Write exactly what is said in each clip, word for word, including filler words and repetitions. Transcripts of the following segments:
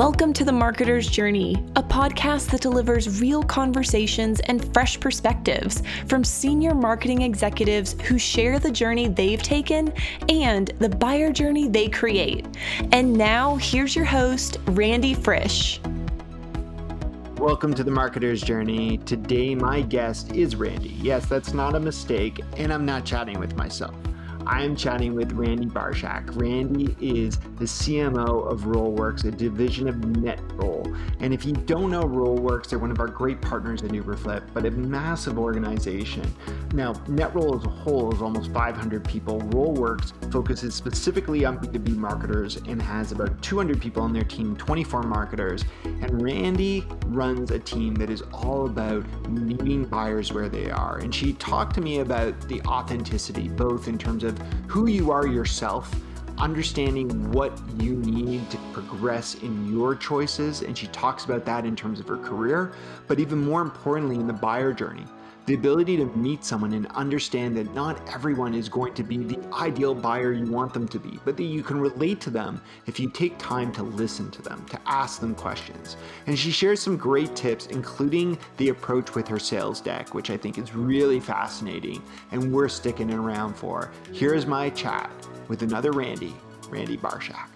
Welcome to The Marketer's Journey, a podcast that delivers real conversations and fresh perspectives from senior marketing executives who share the journey they've taken and the buyer journey they create. And now, here's your host, Randi Frisch. Welcome to The Marketer's Journey. Today, my guest is Randi. Yes, that's not a mistake, and I'm not chatting with myself. I'm chatting with Randi Barshack. Randi is the C M O of RollWorks, a division of NextRoll. And if you don't know RollWorks, they're one of our great partners at Uberflip, but a massive organization. Now, NextRoll as a whole is almost five hundred people. RollWorks focuses specifically on B two B marketers and has about two hundred people on their team, twenty-four marketers. And Randi runs a team that is all about meeting buyers where they are. And she talked to me about the authenticity, both in terms of Of who you are yourself, understanding what you need to progress in your choices, and she talks about that in terms of her career, but even more importantly in the buyer journey, the ability to meet someone and understand that not everyone is going to be the ideal buyer you want them to be, but that you can relate to them if you take time to listen to them, to ask them questions. And she shares some great tips, including the approach with her sales deck, which I think is really fascinating and we're sticking around for. Here's my chat with another Randi, Randi Barshack.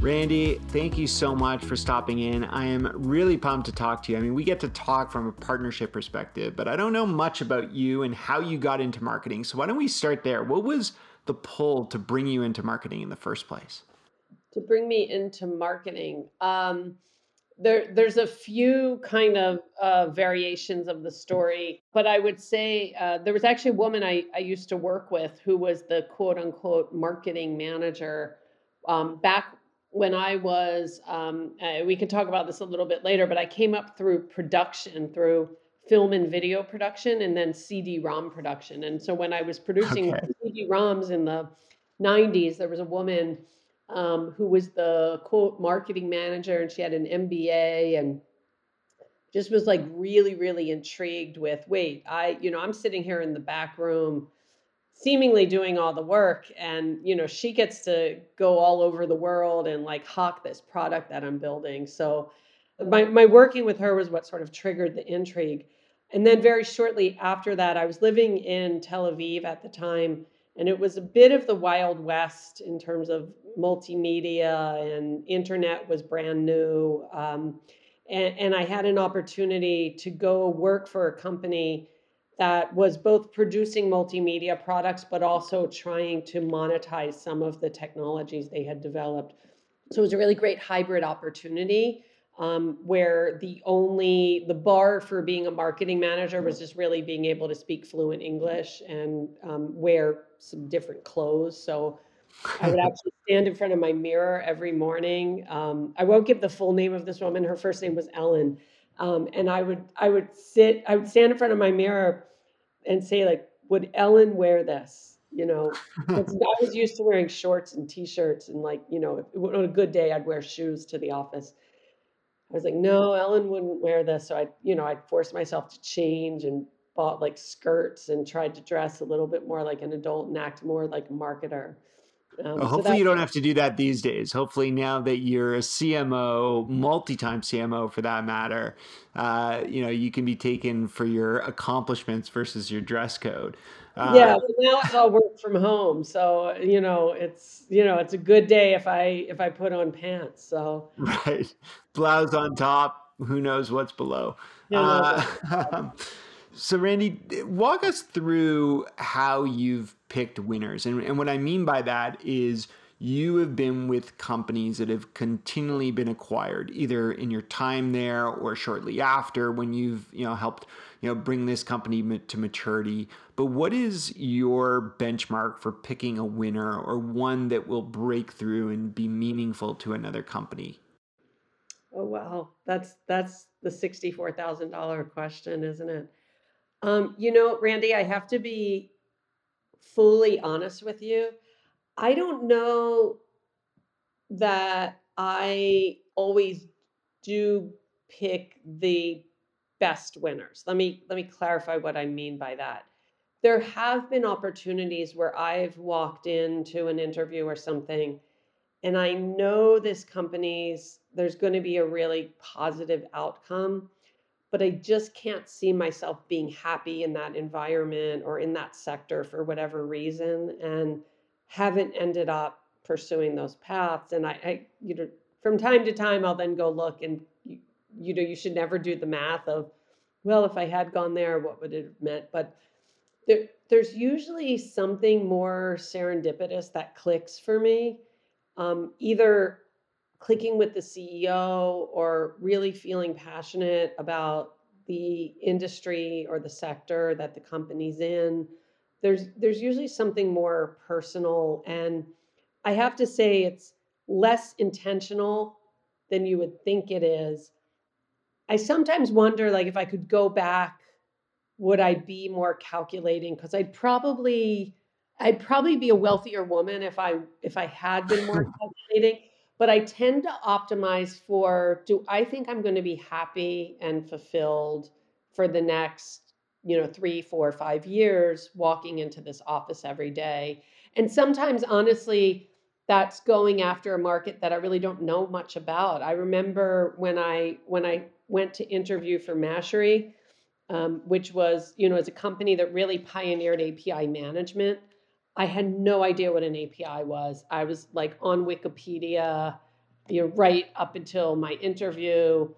Randi, thank you so much for stopping in. I am really pumped to talk to you. I mean, we get to talk from a partnership perspective, but I don't know much about you and how you got into marketing. So why don't we start there? What was the pull to bring you into marketing in the first place? To bring me into marketing? Um, there, there's a few kind of uh, variations of the story, but I would say uh, there was actually a woman I, I used to work with who was the quote unquote marketing manager um, back when I was, um, uh, we can talk about this a little bit later, but I came up through production, through film and video production, and then C D ROM production. And so when I was producing okay. C D ROMs in the nineties, there was a woman um, who was the quote marketing manager, and she had an M B A and just was like really, really intrigued with, wait, I, you know, I'm sitting here in the back room seemingly doing all the work. And, you know, she gets to go all over the world and like hawk this product that I'm building. So my, my working with her was what sort of triggered the intrigue. And then very shortly after that, I was living in Tel Aviv at the time, and it was a bit of the Wild West in terms of multimedia, and internet was brand new. Um, and, and I had an opportunity to go work for a company that was both producing multimedia products, but also trying to monetize some of the technologies they had developed. So it was a really great hybrid opportunity um, where the only, the bar for being a marketing manager was just really being able to speak fluent English and um, wear some different clothes. So I would actually stand in front of my mirror every morning. Um, I won't give the full name of this woman. Her first name was Ellen. Um, and I would, I would sit, I would stand in front of my mirror and say, like, would Ellen wear this? You know, I was used to wearing shorts and t-shirts and, like, you know, if, on a good day, I'd wear shoes to the office. I was like, no, Ellen wouldn't wear this. So I, you know, I forced myself to change and bought like skirts and tried to dress a little bit more like an adult and act more like a marketer. Um, well, hopefully so you don't have to do that these days. Hopefully now that you're a C M O, multi-time C M O for that matter, uh, you know, you can be taken for your accomplishments versus your dress code. Uh, yeah, well, now it's all work from home. So, you know, it's, you know, it's a good day if I, if I put on pants. So. Right. Blouse on top, who knows what's below. No, uh, no, no. So Randi, walk us through how you've picked winners. And, and what I mean by that is you have been with companies that have continually been acquired, either in your time there or shortly after when you've, you know, helped, you know, bring this company to maturity. But what is your benchmark for picking a winner or one that will break through and be meaningful to another company? Oh, wow. That's, that's the sixty-four thousand dollars question, isn't it? Um, you know, Randi, I have to be fully honest with you. I don't know that I always do pick the best winners. Let me let me clarify what I mean by that. There have been opportunities where I've walked into an interview or something, and I know this company's, there's going to be a really positive outcome, but I just can't see myself being happy in that environment or in that sector for whatever reason, and haven't ended up pursuing those paths. And I, I you know, from time to time, I'll then go look, and you, you know, you should never do the math of, well, if I had gone there, what would it have meant? But there, there's usually something more serendipitous that clicks for me. Um, either clicking with the C E O or really feeling passionate about the industry or the sector that the company's in. There's, there's usually something more personal. And I have to say it's less intentional than you would think it is. I sometimes wonder, like, if I could go back, would I be more calculating? Because I'd probably... I'd probably be a wealthier woman if I if I had been more calculating, but I tend to optimize for, do I think I'm going to be happy and fulfilled for the next, you know, three, four, five years walking into this office every day? And sometimes, honestly, that's going after a market that I really don't know much about. I remember when I when I went to interview for Mashery, um, which was, you know, as a company that really pioneered A P I management. I had no idea what an A P I was. I was like on Wikipedia, you know, right up until my interview.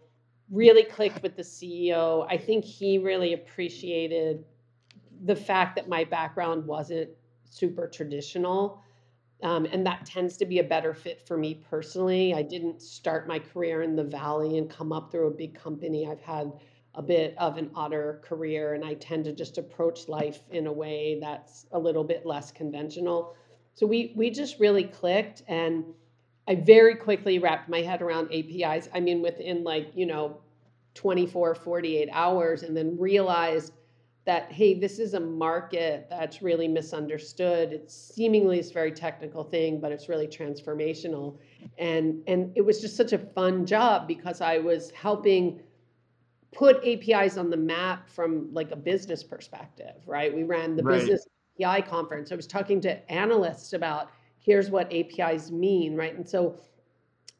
Really clicked with the C E O. I think he really appreciated the fact that my background wasn't super traditional. Um, and that tends to be a better fit for me personally. I didn't start my career in the Valley and come up through a big company. I've had a bit of an odder career, and I tend to just approach life in a way that's a little bit less conventional. So we we just really clicked, and I very quickly wrapped my head around A P Is. I mean, within like, you know, twenty-four, forty-eight hours, and then realized that, hey, this is a market that's really misunderstood. It's seemingly it's a very technical thing, but it's really transformational. And, and it was just such a fun job because I was helping put A P Is on the map from like a business perspective, right? We ran the right. business A P I conference. I was talking to analysts about, here's what A P Is mean, right? And so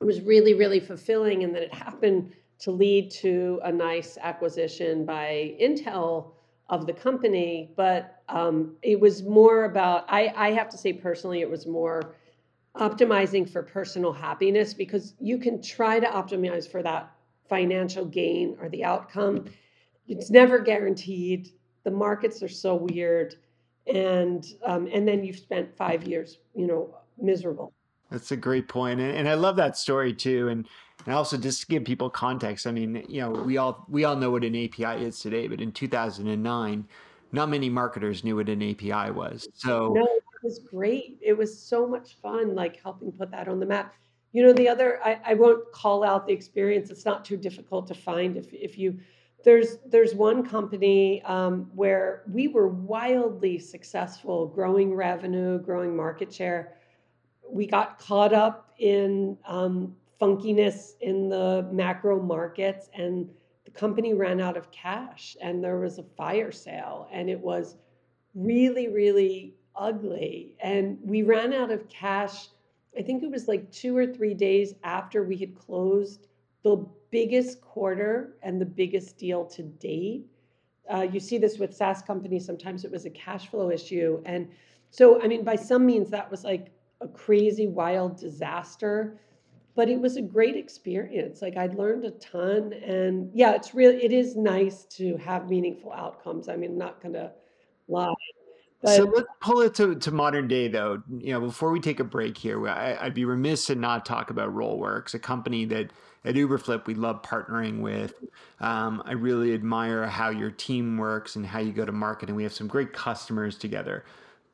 it was really, really fulfilling. And then it happened to lead to a nice acquisition by Intel of the company. But um, it was more about, I, I have to say personally, it was more optimizing for personal happiness, because you can try to optimize for that financial gain or the outcome. It's never guaranteed. The markets are so weird. And um, and then you've spent five years, you know, miserable. That's a great point. And, and I love that story too. And, and also just to give people context, I mean, you know, we all, we all know what an A P I is today, but in two thousand nine, not many marketers knew what an A P I was. So no, it was great. It was so much fun, like helping put that on the map. You know, the other, I, I won't call out the experience. It's not too difficult to find if if you, there's there's one company um, where we were wildly successful, growing revenue, growing market share. We got caught up in um, funkiness in the macro markets, and the company ran out of cash, and there was a fire sale, and it was really, really ugly. And we ran out of cash, I think it was like two or three days after we had closed the biggest quarter and the biggest deal to date. Uh, you see this with SaaS companies. Sometimes it was a cash flow issue. And so, I mean, by some means, that was like a crazy, wild disaster. But it was a great experience. Like, I learned a ton. And yeah, it's really, it is nice to have meaningful outcomes. I mean, I'm not going to lie. But so let's pull it to, to modern day, though. You know, before we take a break here, I, I'd be remiss to not talk about RollWorks, a company that at Uberflip we love partnering with. Um, I really admire how your team works and how you go to market, and we have some great customers together.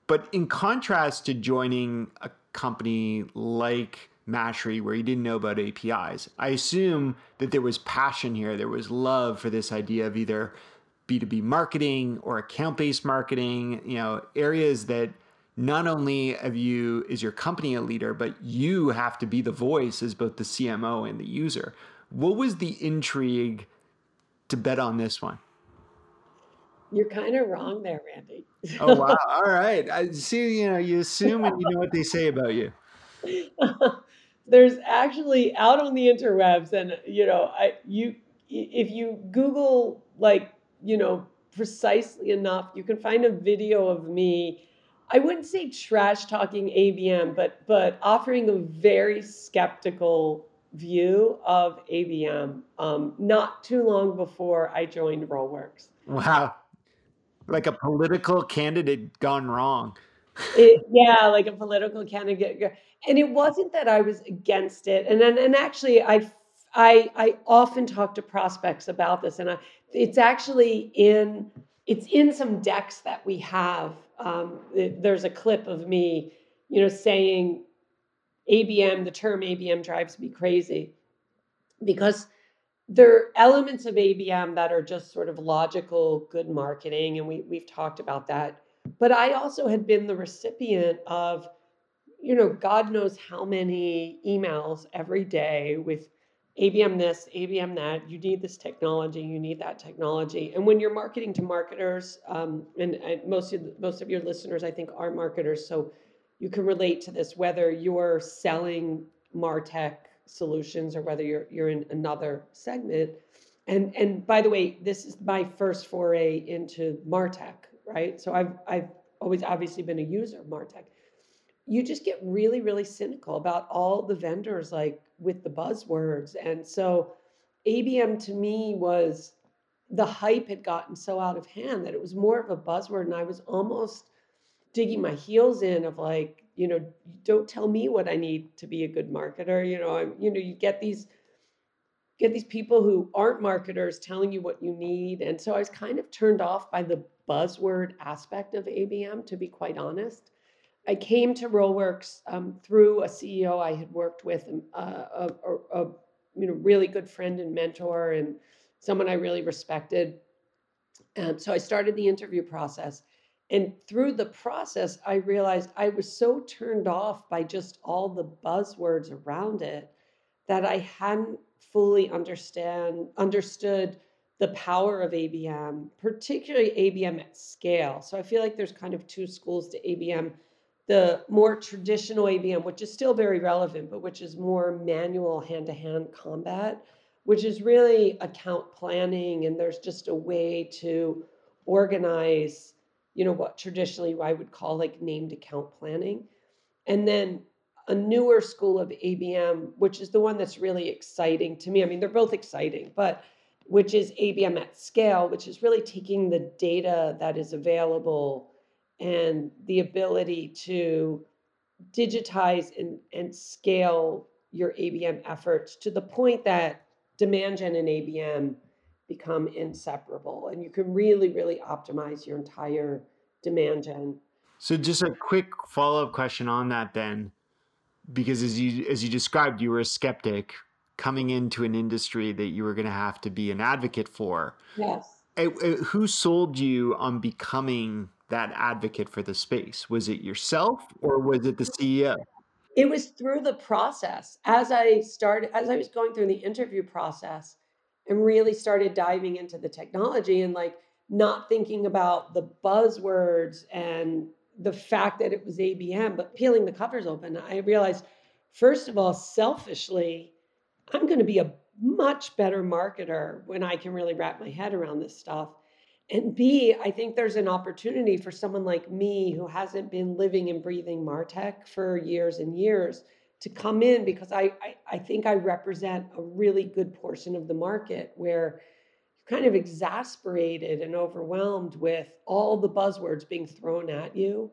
But in contrast to joining a company like Mashery, where you didn't know about A P Is, I assume that there was passion here. There was love for this idea of either B two B marketing or account-based marketing, you know, areas that not only have you, is your company a leader, but you have to be the voice as both the C M O and the user. What was the intrigue to bet on this one? You're kind of wrong there, Randy. Oh, wow. All right. I see, you know, you assume and you know what they say about you. There's actually out on the interwebs, and, you know, I, you, if you Google, like, you know, precisely enough, you can find a video of me. I wouldn't say trash talking A B M, but, but offering a very skeptical view of A B M, um, not too long before I joined RollWorks. Wow. Like a political candidate gone wrong. It, yeah, like a political candidate. And it wasn't that I was against it. And then, and actually, I, I, I often talk to prospects about this, and I, it's actually in, it's in some decks that we have. Um, it, there's a clip of me, you know, saying A B M, the term A B M drives me crazy, because there are elements of A B M that are just sort of logical, good marketing. And we, we've talked about that. But I also had been the recipient of, you know, God knows how many emails every day with A B M this, A B M that, you need this technology, you need that technology. And when you're marketing to marketers, um, and, and most of, most of your listeners, I think, are marketers, so you can relate to this, whether you're selling MarTech solutions or whether you're, you're in another segment. And, and by the way, this is my first foray into MarTech, right? So I've, I've always obviously been a user of MarTech. You just get really, really cynical about all the vendors, like, with the buzzwords. And so A B M to me was, the hype had gotten so out of hand that it was more of a buzzword. And I was almost digging my heels in of, like, you know, don't tell me what I need to be a good marketer. You know, I, you know, you get these, get these people who aren't marketers telling you what you need. And so I was kind of turned off by the buzzword aspect of A B M, to be quite honest. I came to RollWorks um, through a C E O I had worked with, uh, a, a, a you know, really good friend and mentor, and someone I really respected. Um, so I started the interview process, and through the process, I realized I was so turned off by just all the buzzwords around it that I hadn't fully understand understood the power of A B M, particularly A B M at scale. So I feel like there's kind of two schools to A B M. The more traditional A B M, which is still very relevant, but which is more manual, hand-to-hand combat, which is really account planning. And there's just a way to organize, you know, what traditionally I would call, like, named account planning. And then a newer school of A B M, which is the one that's really exciting to me. I mean, they're both exciting, but which is A B M at scale, which is really taking the data that is available and the ability to digitize and, and scale your A B M efforts to the point that demand gen and A B M become inseparable, and you can really, really optimize your entire demand gen. So just a quick follow-up question on that then, because as you, as you described, you were a skeptic coming into an industry that you were going to have to be an advocate for. Yes. It, it, who sold you on becoming that advocate for the space? Was it yourself, or was it the C E O? It was through the process. As I started, as I was going through the interview process and really started diving into the technology and, like, not thinking about the buzzwords and the fact that it was A B M, but peeling the covers open, I realized, first of all, selfishly, I'm going to be a much better marketer when I can really wrap my head around this stuff. And B, I think there's an opportunity for someone like me who hasn't been living and breathing MarTech for years and years to come in, because I, I, I think I represent a really good portion of the market where you're kind of exasperated and overwhelmed with all the buzzwords being thrown at you.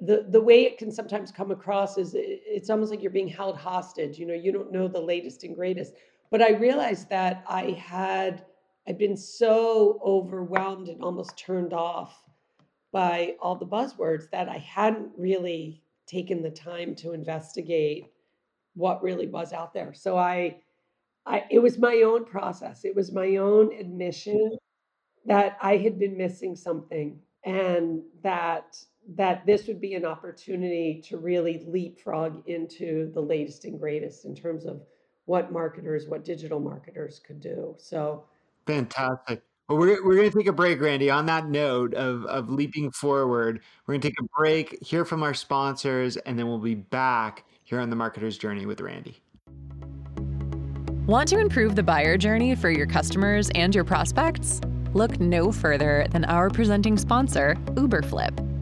The, the way it can sometimes come across is it, it's almost like you're being held hostage. You know, you don't know the latest and greatest. But I realized that I had... I've been so overwhelmed and almost turned off by all the buzzwords that I hadn't really taken the time to investigate what really was out there. So I, I, it was my own process. It was my own admission that I had been missing something, and that that this would be an opportunity to really leapfrog into the latest and greatest in terms of what marketers, what digital marketers could do. So fantastic. Well, we're, we're going to take a break, Randi. On that note of, of leaping forward, we're going to take a break, hear from our sponsors, and then we'll be back here on The Marketer's Journey with Randi. Want to improve the buyer journey for your customers and your prospects? Look no further than our presenting sponsor, Uberflip.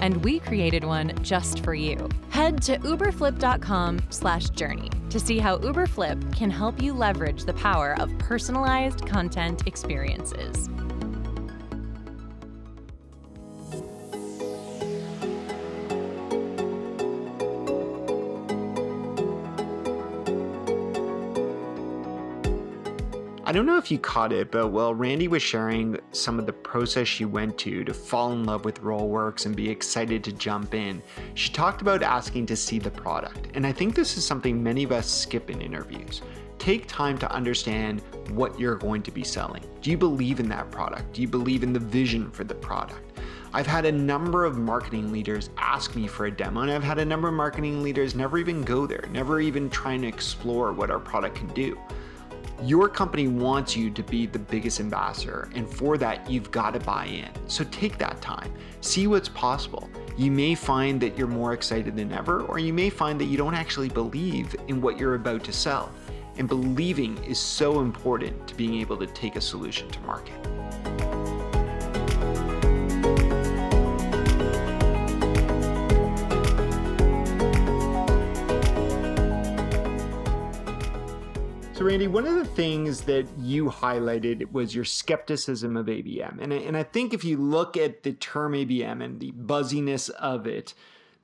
and we created one just for you. Head to uberflip dot com slash journey to see how Uberflip can help you leverage the power of personalized content experiences. I don't know if you caught it, but while Randi was sharing some of the process she went to to fall in love with RollWorks and be excited to jump in, she talked about asking to see the product. And I think this is something many of us skip in interviews. Take time to understand what you're going to be selling. Do you believe in that product? Do you believe in the vision for the product? I've had a number of marketing leaders ask me for a demo, and I've had a number of marketing leaders never even go there, never even trying to explore what our product can do. Your company wants you to be the biggest ambassador, and for that, you've got to buy in. So take that time, see what's possible. You may find that you're more excited than ever, or you may find that you don't actually believe in what you're about to sell. And believing is so important to being able to take a solution to market. So Randi, one of the things that you highlighted was your skepticism of A B M. And I, and I think if you look at the term A B M and the buzziness of it,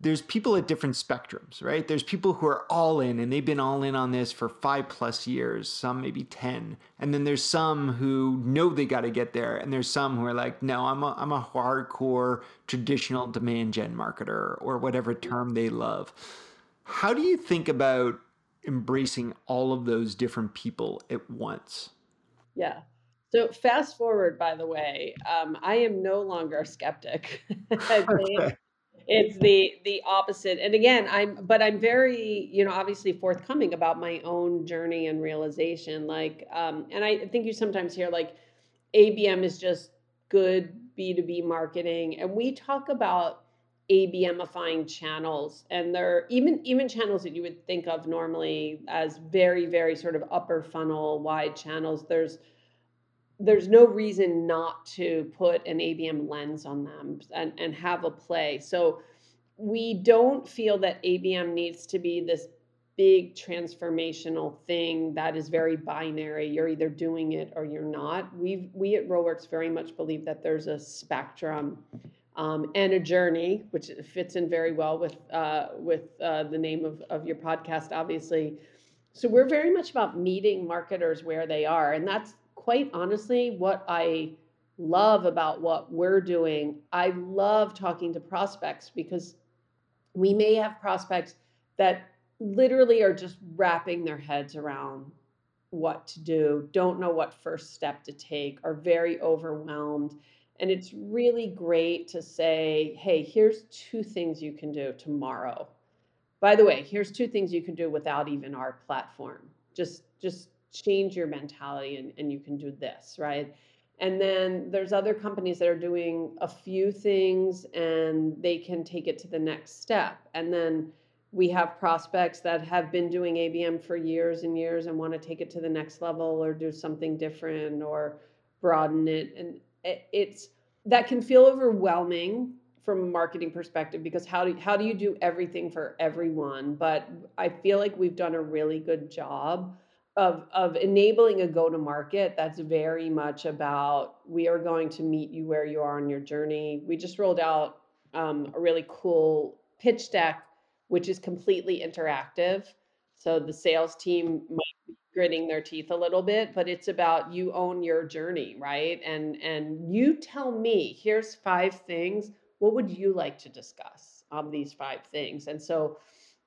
there's people at different spectrums, right? There's people who are all in, and they've been all in on this for five plus years, some maybe ten. And then there's some who know they got to get there. And there's some who are like, no, I'm a, I'm a hardcore traditional demand gen marketer, or whatever term they love. How do you think about embracing all of those different people at once? Yeah. So fast forward, by the way, um, I am no longer a skeptic. Okay. It's the the opposite. And again, I'm, but I'm very, you know, obviously forthcoming about my own journey and realization. Like, um, and I think you sometimes hear like A B M is just good B two B marketing. And we talk about A B M-ifying channels, and they're even even channels that you would think of normally as very, very sort of upper funnel wide channels. There's there's no reason not to put an A B M lens on them and, and have a play. So we don't feel that A B M needs to be this big transformational thing that is very binary. You're either doing it or you're not. We we at RollWorks very much believe that there's a spectrum. Um, and a journey, which fits in very well with uh, with uh, the name of, of your podcast, obviously. So we're very much about meeting marketers where they are. And that's quite honestly what I love about what we're doing. I love talking to prospects because we may have prospects that literally are just wrapping their heads around what to do, don't know what first step to take, are very overwhelmed. And it's really great to say, hey, here's two things you can do tomorrow. By the way, here's two things you can do without even our platform. Just just change your mentality and, and you can do this, right? And then there's other companies that are doing a few things and they can take it to the next step. And then we have prospects that have been doing A B M for years and years and want to take it to the next level or do something different or broaden it. And it's that can feel overwhelming from a marketing perspective because how do how do you do everything for everyone? But I feel like we've done a really good job of of enabling a go-to-market that's very much about we are going to meet you where you are on your journey. We just rolled out um, a really cool pitch deck, which is completely interactive. So the sales team might be gritting their teeth a little bit, but it's about you own your journey, right? And and you tell me, here's five things. What would you like to discuss on these five things? And so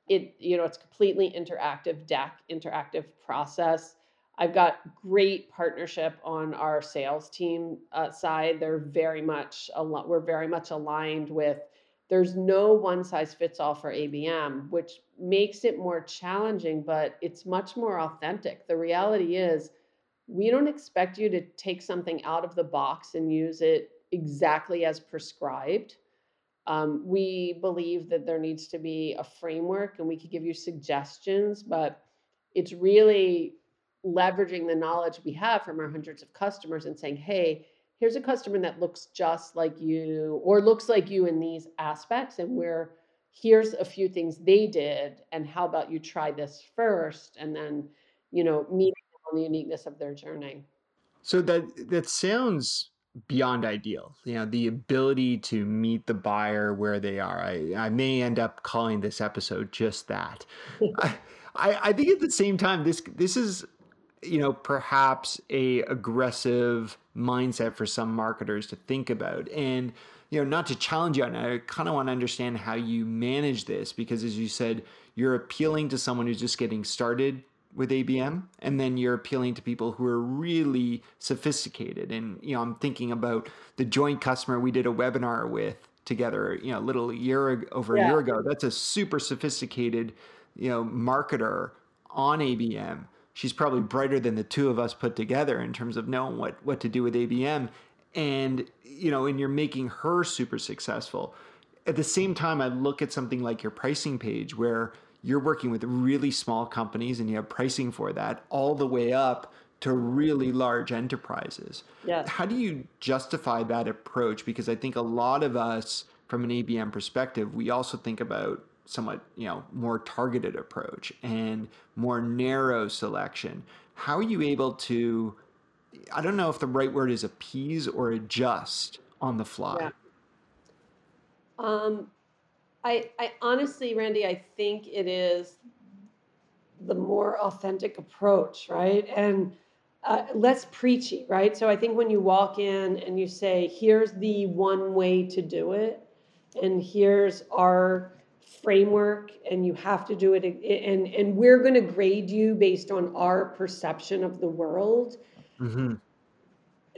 it, you know, it's completely interactive deck, interactive process. I've got great partnership on our sales team uh, side. They're very much, a lot, we're very much aligned with, there's no one size fits all for A B M, which makes it more challenging, but it's much more authentic. The reality is we don't expect you to take something out of the box and use it exactly as prescribed. Um, we believe that there needs to be a framework and we could give you suggestions, but it's really leveraging the knowledge we have from our hundreds of customers and saying, hey, here's a customer that looks just like you or looks like you in these aspects. And we're, here's a few things they did. And how about you try this first? And then, you know, meeting on the uniqueness of their journey. So that, that sounds beyond ideal. You know, the ability to meet the buyer where they are. I, I may end up calling this episode just that. I, I think at the same time, this, this is, you know, perhaps a aggressive mindset for some marketers to think about. And, you know, not to challenge you on it, I kind of want to understand how you manage this, because as you said, you're appealing to someone who's just getting started with A B M, and then you're appealing to people who are really sophisticated. And, you know, I'm thinking about the joint customer we did a webinar with together, you know, a little year over yeah. a year ago. That's a super sophisticated, you know, marketer on A B M. She's probably brighter than the two of us put together in terms of knowing what, what to do with A B M. And, you know, and you're making her super successful. At the same time, I look at something like your pricing page where you're working with really small companies and you have pricing for that all the way up to really large enterprises. Yes. How do you justify that approach? Because I think a lot of us from an A B M perspective, we also think about somewhat, you know, more targeted approach and more narrow selection. How are you able to, I don't know if the right word is appease or adjust on the fly? Yeah. Um, I, I honestly, Randi, I think it is the more authentic approach, right? And uh, less preachy, right? So I think when you walk in and you say, here's the one way to do it, and here's our framework, and you have to do it, and and we're going to grade you based on our perception of the world. Mm-hmm.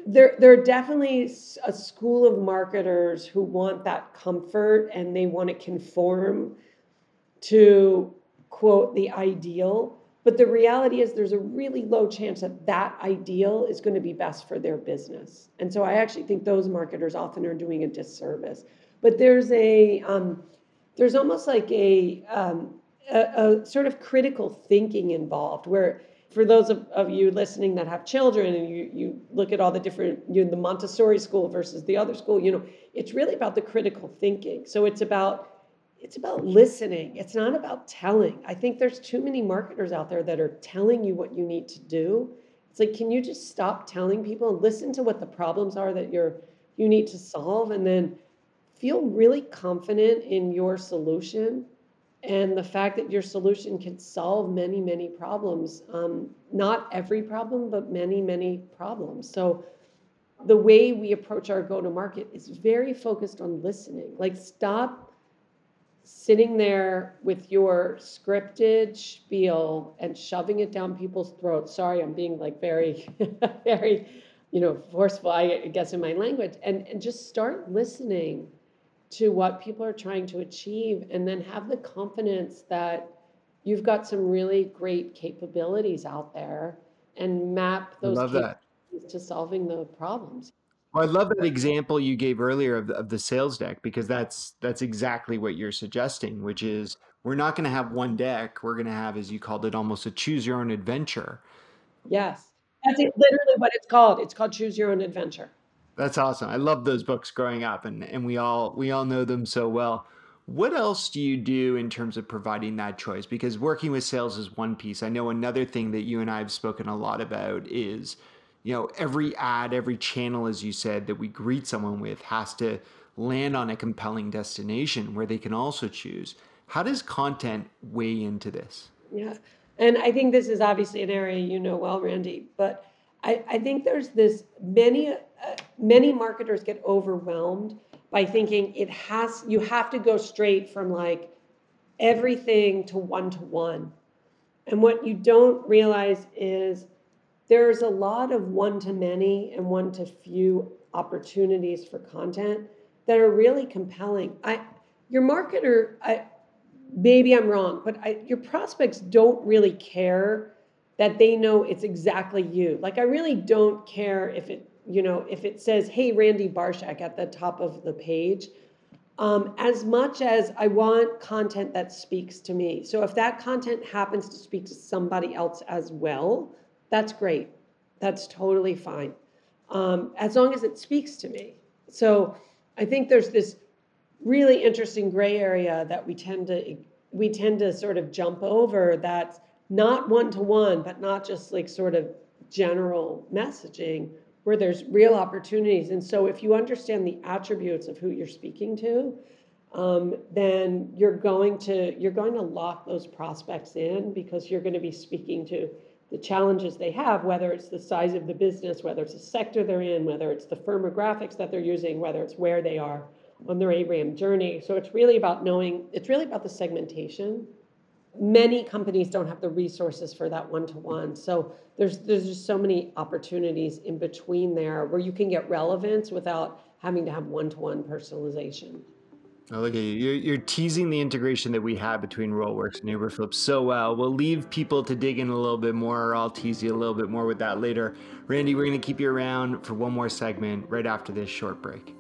There, there are definitely a school of marketers who want that comfort and they want to conform to, quote, the ideal. But the reality is there's a really low chance that that ideal is going to be best for their business. And so I actually think those marketers often are doing a disservice. But there's a... Um, there's almost like a, um, a, a sort of critical thinking involved where for those of, of you listening that have children and you, you look at all the different, you know, the Montessori school versus the other school, you know, it's really about the critical thinking. So it's about, it's about listening. It's not about telling. I think there's too many marketers out there that are telling you what you need to do. It's like, can you just stop telling people and listen to what the problems are that you're, you need to solve? And then feel really confident in your solution and the fact that your solution can solve many, many problems. Um, not every problem, but many, many problems. So the way we approach our go-to-market is very focused on listening. Like stop sitting there with your scripted spiel and shoving it down people's throats. Sorry, I'm being like very, very, you know, forceful, I guess, in my language. And, and just start listening to what people are trying to achieve, and then have the confidence that you've got some really great capabilities out there and map those capabilities that. to solving the problems. Well, I love that example you gave earlier of, of the sales deck, because that's that's exactly what you're suggesting, which is we're not going to have one deck. We're going to have, as you called it, almost a choose your own adventure. Yes, that's literally what it's called. It's called Choose Your Own Adventure. That's awesome. I love those books growing up, and, and we all we all know them so well. What else do you do in terms of providing that choice? Because working with sales is one piece. I know another thing that you and I have spoken a lot about is, you know, every ad, every channel, as you said, that we greet someone with has to land on a compelling destination where they can also choose. How does content weigh into this? Yeah. And I think this is obviously an area you know well, Randi, but I, I think there's this, many, uh, many marketers get overwhelmed by thinking it has, you have to go straight from like everything to one-to-one. And what you don't realize is there's a lot of one-to-many and one-to-few opportunities for content that are really compelling. I, your marketer, I, maybe I'm wrong, but I, your prospects don't really care that they know it's exactly you. Like, I really don't care if it, you know, if it says, hey, Randi Barshack at the top of the page, um, as much as I want content that speaks to me. So if that content happens to speak to somebody else as well, that's great. That's totally fine. Um, as long as it speaks to me. So I think there's this really interesting gray area that we tend to, we tend to sort of jump over, that's not one-to-one, but not just like sort of general messaging, where there's real opportunities. And so if you understand the attributes of who you're speaking to, um, then you're going to, you're going to lock those prospects in, because you're going to be speaking to the challenges they have, whether it's the size of the business, whether it's the sector they're in, whether it's the firmographics that they're using, whether it's where they are on their A B M journey. So it's really about knowing, it's really about the segmentation. Many companies don't have the resources for that one-to-one. So there's there's just so many opportunities in between there where you can get relevance without having to have one-to-one personalization. I like it. You're, you're teasing the integration that we have between RollWorks and Uberflip so well. We'll leave people to dig in a little bit more, or I'll tease you a little bit more with that later. Randi, we're going to keep you around for one more segment right after this short break.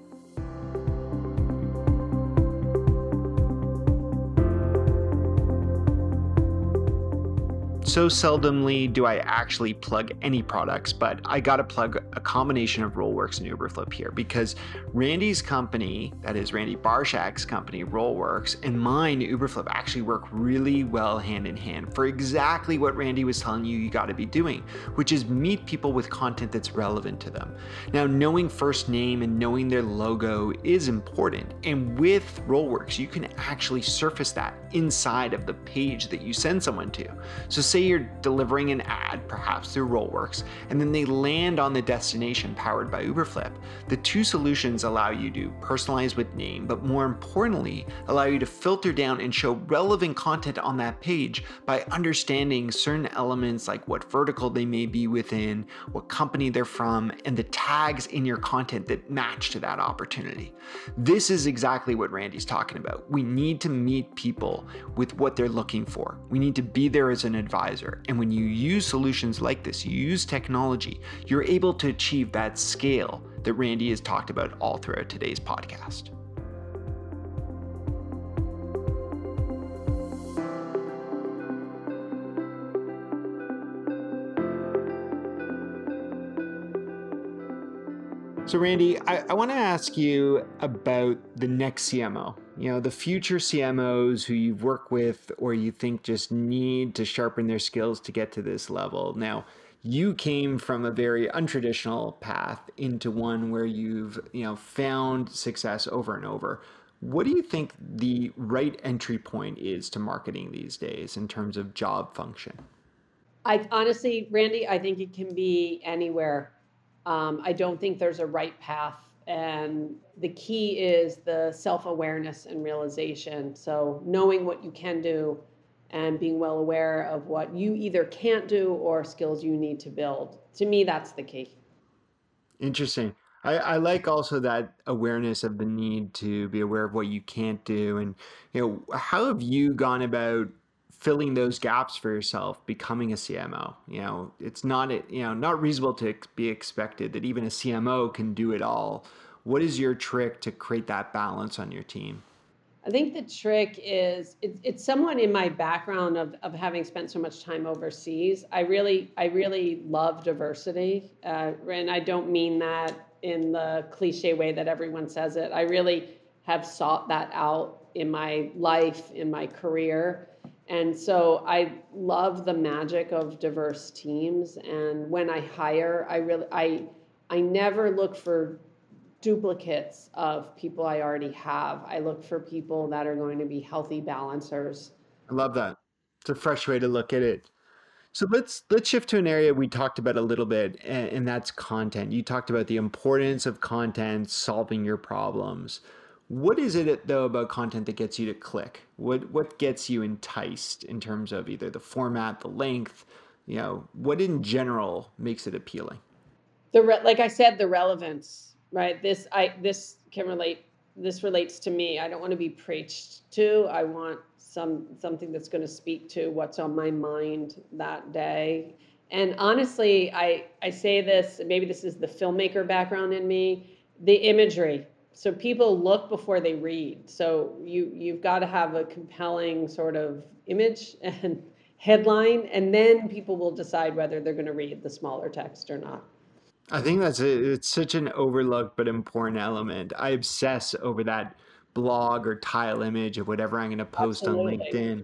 So seldomly do I actually plug any products, but I got to plug a combination of RollWorks and Uberflip here, because Randi's company, that is Randi Barshack's company, RollWorks, and mine, Uberflip, actually work really well hand in hand for exactly what Randi was telling you you got to be doing, which is meet people with content that's relevant to them. Now, knowing first name and knowing their logo is important. And with RollWorks, you can actually surface that inside of the page that you send someone to. So say you're delivering an ad, perhaps through RollWorks, and then they land on the destination powered by Uberflip. The two solutions allow you to personalize with name, but more importantly, allow you to filter down and show relevant content on that page by understanding certain elements, like what vertical they may be within, what company they're from, and the tags in your content that match to that opportunity. This is exactly what Randi's talking about. We need to meet people with what they're looking for. We need to be there as an advisor. And when you use solutions like this, you use technology, you're able to achieve that scale that Randi has talked about all throughout today's podcast. So Randi, I, I want to ask you about the next C M O. You know, the future C M Os who you've worked with or you think just need to sharpen their skills to get to this level. Now, you came from a very untraditional path into one where you've, you know, found success over and over. What do you think the right entry point is to marketing these days in terms of job function? I honestly, Randi, I think it can be anywhere. Um, I don't think there's a right path. And the key is the self-awareness and realization. So knowing what you can do and being well aware of what you either can't do or skills you need to build. To me, that's the key. Interesting. I, I like also that awareness of the need to be aware of what you can't do. And, you know, how have you gone about filling those gaps for yourself, becoming a C M O? You know, it's not, you know, not reasonable to be expected that even a C M O can do it all. What is your trick to create that balance on your team? I think the trick is, it, it's somewhat in my background of, of having spent so much time overseas. I really, I really love diversity. Uh, and I don't mean that in the cliche way that everyone says it. I really have sought that out in my life, in my career. And so I love the magic of diverse teams. And when I hire, I really, I, I never look for duplicates of people I already have. I look for people that are going to be healthy balancers. I love that. It's a fresh way to look at it. So let's let's shift to an area we talked about a little bit, and, and that's content. You talked about the importance of content solving your problems. What is it though about content that gets you to click? What what gets you enticed in terms of either the format, the length, you know, what in general makes it appealing? The re- like I said, the relevance, right? This I this can relate. This relates to me. I don't want to be preached to. I want some something that's going to speak to what's on my mind that day. And honestly, I I say this. Maybe this is the filmmaker background in me. The imagery. So people look before they read. So you, you've got to have a compelling sort of image and headline, and then people will decide whether they're going to read the smaller text or not. I think that's a, it's such an overlooked but important element. I obsess over that blog or tile image of whatever I'm going to post Absolutely. on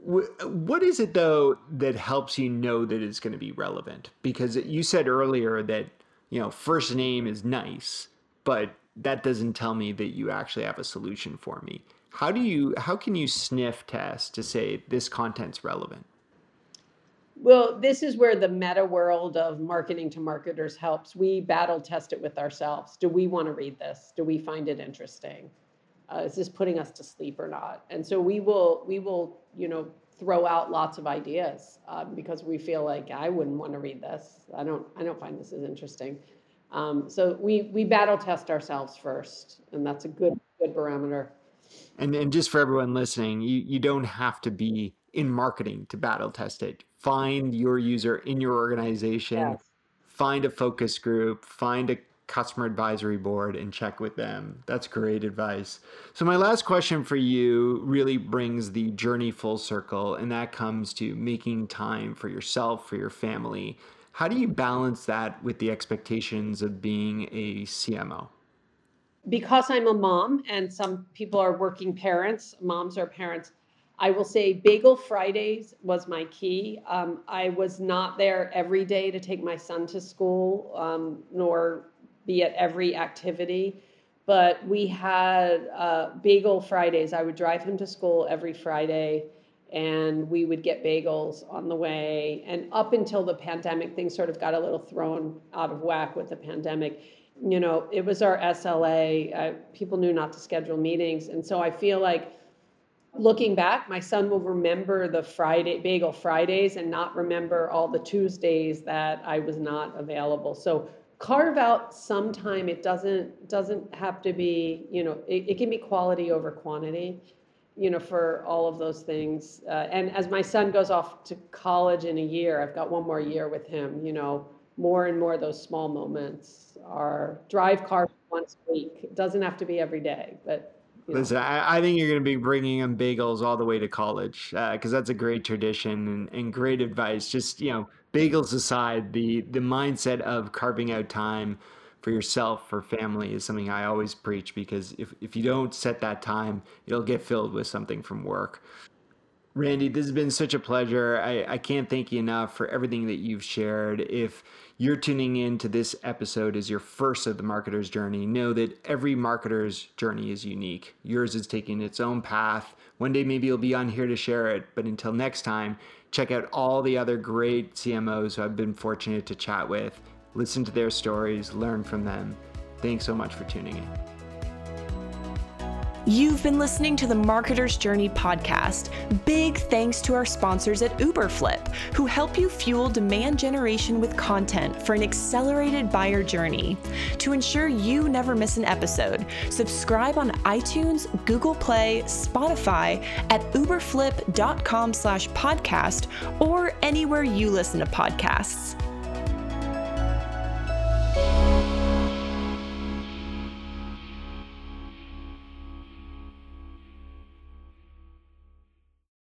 LinkedIn. What is it though that helps you know that it's going to be relevant? Because you said earlier that, you know, first name is nice, but that doesn't tell me that you actually have a solution for me. How do you, how can you sniff test to say this content's relevant? Well, this is where the meta world of marketing to marketers helps. We battle test it with ourselves. Do we want to read this? Do we find it interesting? Uh, is this putting us to sleep or not? And so we will, we will, you know, throw out lots of ideas uh, because we feel like I wouldn't want to read this. I don't, I don't find this as interesting. Um, so we, we battle test ourselves first, and that's a good, good barometer. And and just for everyone listening, you, you don't have to be in marketing to battle test it. Find your user in your organization, yes. Find a focus group, find a customer advisory board, and check with them. That's great advice. So my last question for you really brings the journey full circle, and that comes to making time for yourself, for your family. How do you balance that with the expectations of being a C M O? Because I'm a mom and some people are working parents, moms are parents, I will say Bagel Fridays was my key. Um, I was not there every day to take my son to school, um, nor be at every activity, but we had uh, Bagel Fridays. I would drive him to school every Friday, and we would get bagels on the way. And up until the pandemic, things sort of got a little thrown out of whack with the pandemic. You know, it was our S L A. Uh, people knew not to schedule meetings. And so I feel like looking back, my son will remember the Friday Bagel Fridays and not remember all the Tuesdays that I was not available. So carve out some time. It doesn't, doesn't have to be, you know, it, it can be quality over quantity, you know, for all of those things. Uh, and as my son goes off to college in a year, I've got one more year with him, you know, more and more those small moments are drive car once a week. It doesn't have to be every day, but. You know. Listen, I, I think you're going to be bringing him bagels all the way to college because uh, that's a great tradition and, and great advice. Just, you know, bagels aside, the, the mindset of carving out time for yourself, for family is something I always preach, because if, if you don't set that time, it'll get filled with something from work. Randi, this has been such a pleasure. I, I can't thank you enough for everything that you've shared. If you're tuning in to this episode as your first of The Marketer's Journey, know that every marketer's journey is unique. Yours is taking its own path. One day, maybe you'll be on here to share it. But until next time, check out all the other great C M Os who I've been fortunate to chat with. Listen to their stories, learn from them. Thanks so much for tuning in. You've been listening to the Marketer's Journey podcast. Big thanks to our sponsors at Uberflip, who help you fuel demand generation with content for an accelerated buyer journey. To ensure you never miss an episode, subscribe on iTunes, Google Play, Spotify at uberflip dot com slash podcast or anywhere you listen to podcasts.